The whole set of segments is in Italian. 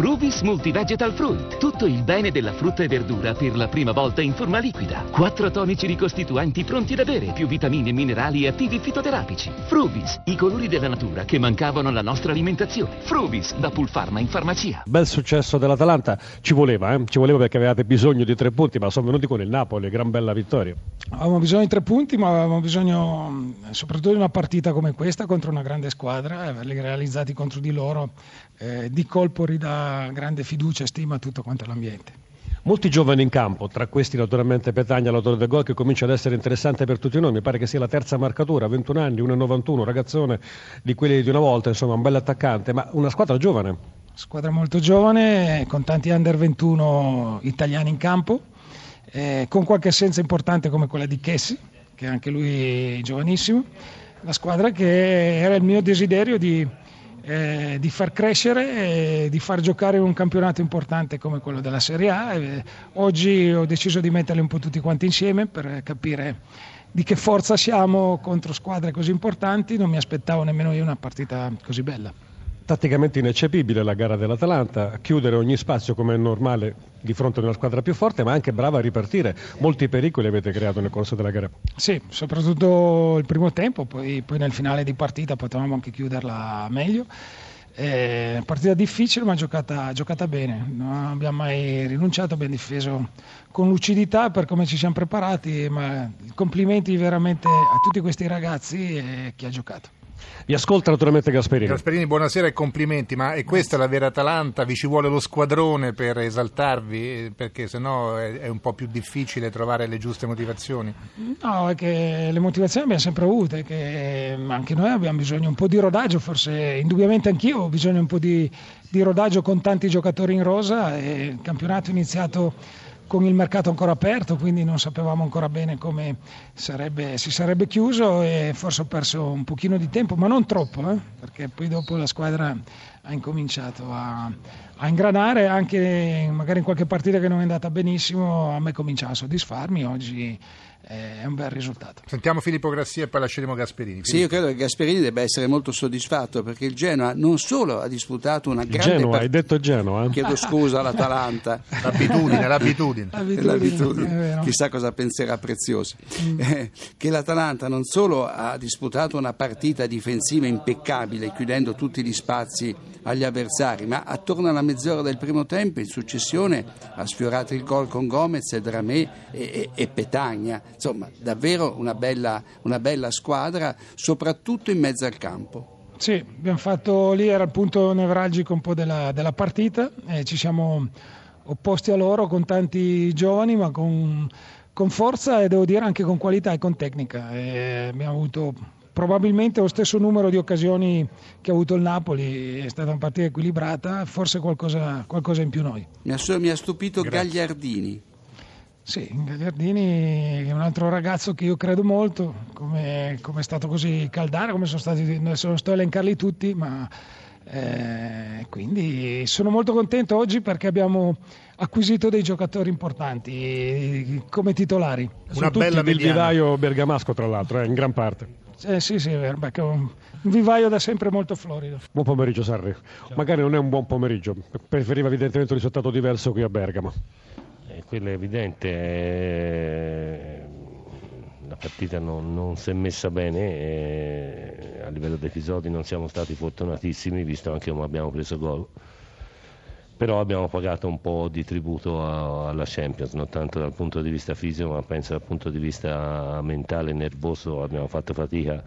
Fruvis Multivegetal Fruit, tutto il bene della frutta e verdura per la prima volta in forma liquida. 4 tonici ricostituenti pronti da bere, più vitamine, minerali e attivi fitoterapici. Fruvis, i colori della natura che mancavano alla nostra alimentazione. Fruvis, da Pulfarma in farmacia. Bel successo dell'Atalanta, ci voleva perché avevate bisogno di 3 punti, ma sono venuti con il Napoli, gran bella vittoria. Avevamo bisogno di 3 punti, ma avevamo bisogno soprattutto di una partita come questa contro una grande squadra, averli realizzati contro di loro di colpo ridà grande fiducia e stima a tutto quanto l'ambiente. Molti giovani in campo, tra questi naturalmente Petagna, l'autore del gol, che comincia ad essere interessante per tutti noi, mi pare che sia la terza marcatura, 21 anni, 1,91, ragazzone di quelli di una volta, insomma un bel attaccante, ma una squadra giovane. Squadra molto giovane, con tanti under 21 italiani in campo, con qualche assenza importante come quella di Chessi, che anche lui è giovanissimo. La squadra che era il mio desiderio di far crescere e di far giocare un campionato importante come quello della Serie A. Oggi ho deciso di metterli un po' tutti quanti insieme per capire di che forza siamo contro squadre così importanti. Non mi aspettavo nemmeno io una partita così bella. Tatticamente ineccepibile la gara dell'Atalanta, chiudere ogni spazio come è normale di fronte a una squadra più forte, ma anche brava a ripartire. Molti pericoli avete creato nel corso della gara. Sì, soprattutto il primo tempo, poi nel finale di partita potevamo anche chiuderla meglio. Partita difficile ma giocata bene, non abbiamo mai rinunciato, abbiamo difeso con lucidità per come ci siamo preparati, ma complimenti veramente a tutti questi ragazzi e chi ha giocato. Vi ascolta naturalmente Gasperini. Gasperini, buonasera e complimenti, ma è questa la vera Atalanta? Vi ci vuole lo squadrone per esaltarvi? Perché sennò è un po' più difficile trovare le giuste motivazioni. No, è che le motivazioni abbiamo sempre avute, che anche noi abbiamo bisogno un po' di rodaggio, forse indubbiamente anch'io ho bisogno un po' di rodaggio con tanti giocatori in rosa. E il campionato è iniziato con il mercato ancora aperto, quindi non sapevamo ancora bene come si sarebbe chiuso e forse ho perso un pochino di tempo, ma non troppo, perché poi dopo la squadra ha incominciato a ingranare, anche magari in qualche partita che non è andata benissimo, a me cominciava a soddisfarmi. Oggi è un bel risultato. Sentiamo Filippo Grassi e poi lasceremo Gasperini. Sì, io credo che Gasperini debba essere molto soddisfatto, perché il Genoa non solo ha disputato una grande Genoa, hai detto Genoa? Chiedo scusa all'Atalanta. l'abitudine. Chissà cosa penserà Preziosi. Che l'Atalanta non solo ha disputato una partita difensiva impeccabile, chiudendo tutti gli spazi agli avversari, ma attorno alla mezz'ora del primo tempo in successione ha sfiorato il gol con Gomez, Dramé e Petagna. Insomma, davvero una bella squadra, soprattutto in mezzo al campo. Sì, abbiamo fatto, lì era il punto nevralgico un po' della partita, ci siamo opposti a loro con tanti giovani, ma con forza e devo dire anche con qualità e con tecnica. Abbiamo avuto probabilmente lo stesso numero di occasioni che ha avuto il Napoli, è stata una partita equilibrata, forse qualcosa in più noi. Mi ha stupito Gagliardini. Sì, Gagliardini è un altro ragazzo che io credo molto, come è stato così Caldara, come sono stati, non sto a elencarli tutti, ma quindi sono molto contento oggi perché abbiamo acquisito dei giocatori importanti come titolari. Una bella del vivaio bergamasco, tra l'altro, in gran parte. Sì, è vero, perché è un vivaio da sempre molto florido. Buon pomeriggio Sarri. Ciao. Magari non è un buon pomeriggio, preferiva evidentemente un risultato diverso qui a Bergamo. Quello è evidente, la partita non si è messa bene, a livello di episodi non siamo stati fortunatissimi, visto anche come abbiamo preso gol. Però abbiamo pagato un po' di tributo alla Champions, non tanto dal punto di vista fisico, ma penso dal punto di vista mentale, nervoso. Abbiamo fatto fatica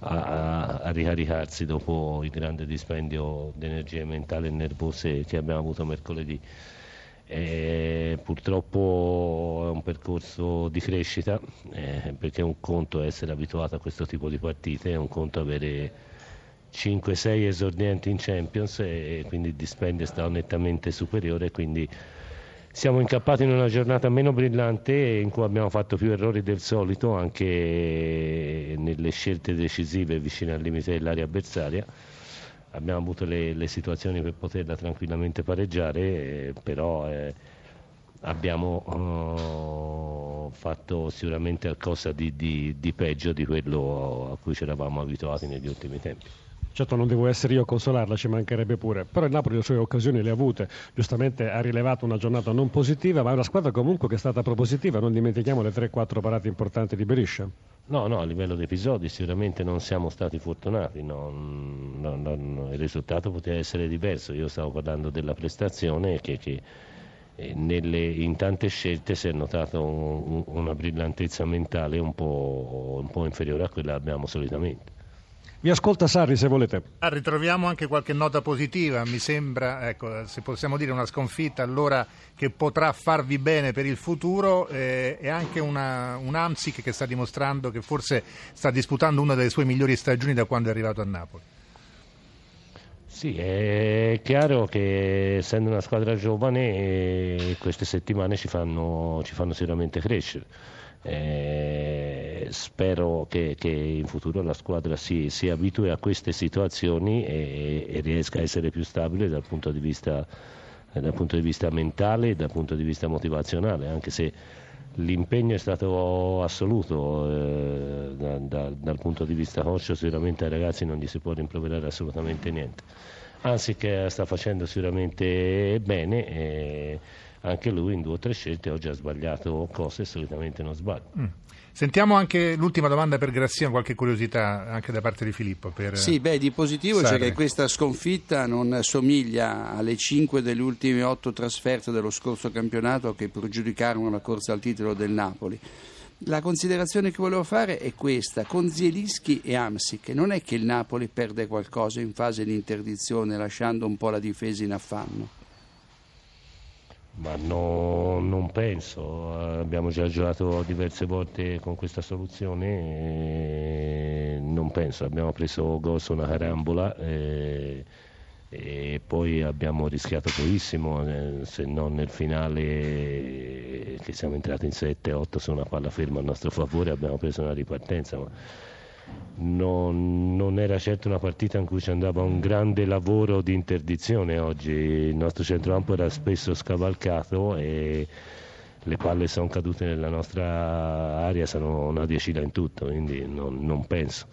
a ricaricarsi dopo il grande dispendio di energie mentali e nervose che abbiamo avuto mercoledì. E purtroppo è un percorso di crescita, perché è un conto essere abituato a questo tipo di partite, è un conto avere 5-6 esordienti in Champions e quindi il dispendio è stato nettamente superiore, quindi siamo incappati in una giornata meno brillante in cui abbiamo fatto più errori del solito anche nelle scelte decisive vicine al limite dell'area avversaria. Abbiamo avuto le situazioni per poterla tranquillamente pareggiare, però abbiamo fatto sicuramente qualcosa di peggio di quello a cui ci eravamo abituati negli ultimi tempi. Certo non devo essere io a consolarla, ci mancherebbe pure, però il Napoli le sue occasioni le ha avute, giustamente ha rilevato una giornata non positiva, ma è una squadra comunque che è stata propositiva, non dimentichiamo le 3-4 parate importanti di Berisha. No, a livello di episodi sicuramente non siamo stati fortunati, no, il risultato poteva essere diverso, io stavo parlando della prestazione che in tante scelte si è notato una brillantezza mentale un po' inferiore a quella che abbiamo solitamente. Vi ascolta Sarri se volete. Ritroviamo anche qualche nota positiva, mi sembra, ecco, se possiamo dire una sconfitta allora che potrà farvi bene per il futuro, e anche un Hamsik che sta dimostrando che forse sta disputando una delle sue migliori stagioni da quando è arrivato a Napoli. Sì, è chiaro che essendo una squadra giovane queste settimane ci fanno sicuramente crescere. Spero che in futuro la squadra si abitui a queste situazioni e riesca a essere più stabile dal punto di vista mentale e dal punto di vista motivazionale, anche se l'impegno è stato assoluto, dal punto di vista conscio sicuramente ai ragazzi non gli si può rimproverare assolutamente niente, anzi che sta facendo sicuramente bene, anche lui in 2 o 3 scelte oggi ha sbagliato cose e solitamente non sbaglia. Sentiamo anche l'ultima domanda per Grassi, qualche curiosità anche da parte di Filippo. Di positivo c'è che questa sconfitta non somiglia alle 5 delle ultime 8 trasferte dello scorso campionato che pregiudicarono la corsa al titolo del Napoli. La considerazione che volevo fare è questa: con Zielinski e Hamsik non è che il Napoli perde qualcosa in fase di interdizione lasciando un po' la difesa in affanno? Ma no, non penso, abbiamo già giocato diverse volte con questa soluzione, non penso, abbiamo preso gol su una carambola e poi abbiamo rischiato pochissimo, se non nel finale che siamo entrati in 7-8 su una palla ferma a nostro favore, abbiamo preso una ripartenza, ma non era certo una partita in cui ci andava un grande lavoro di interdizione oggi. Il nostro centrocampo era spesso scavalcato e le palle sono cadute nella nostra area, sono una 10 in tutto, quindi non penso.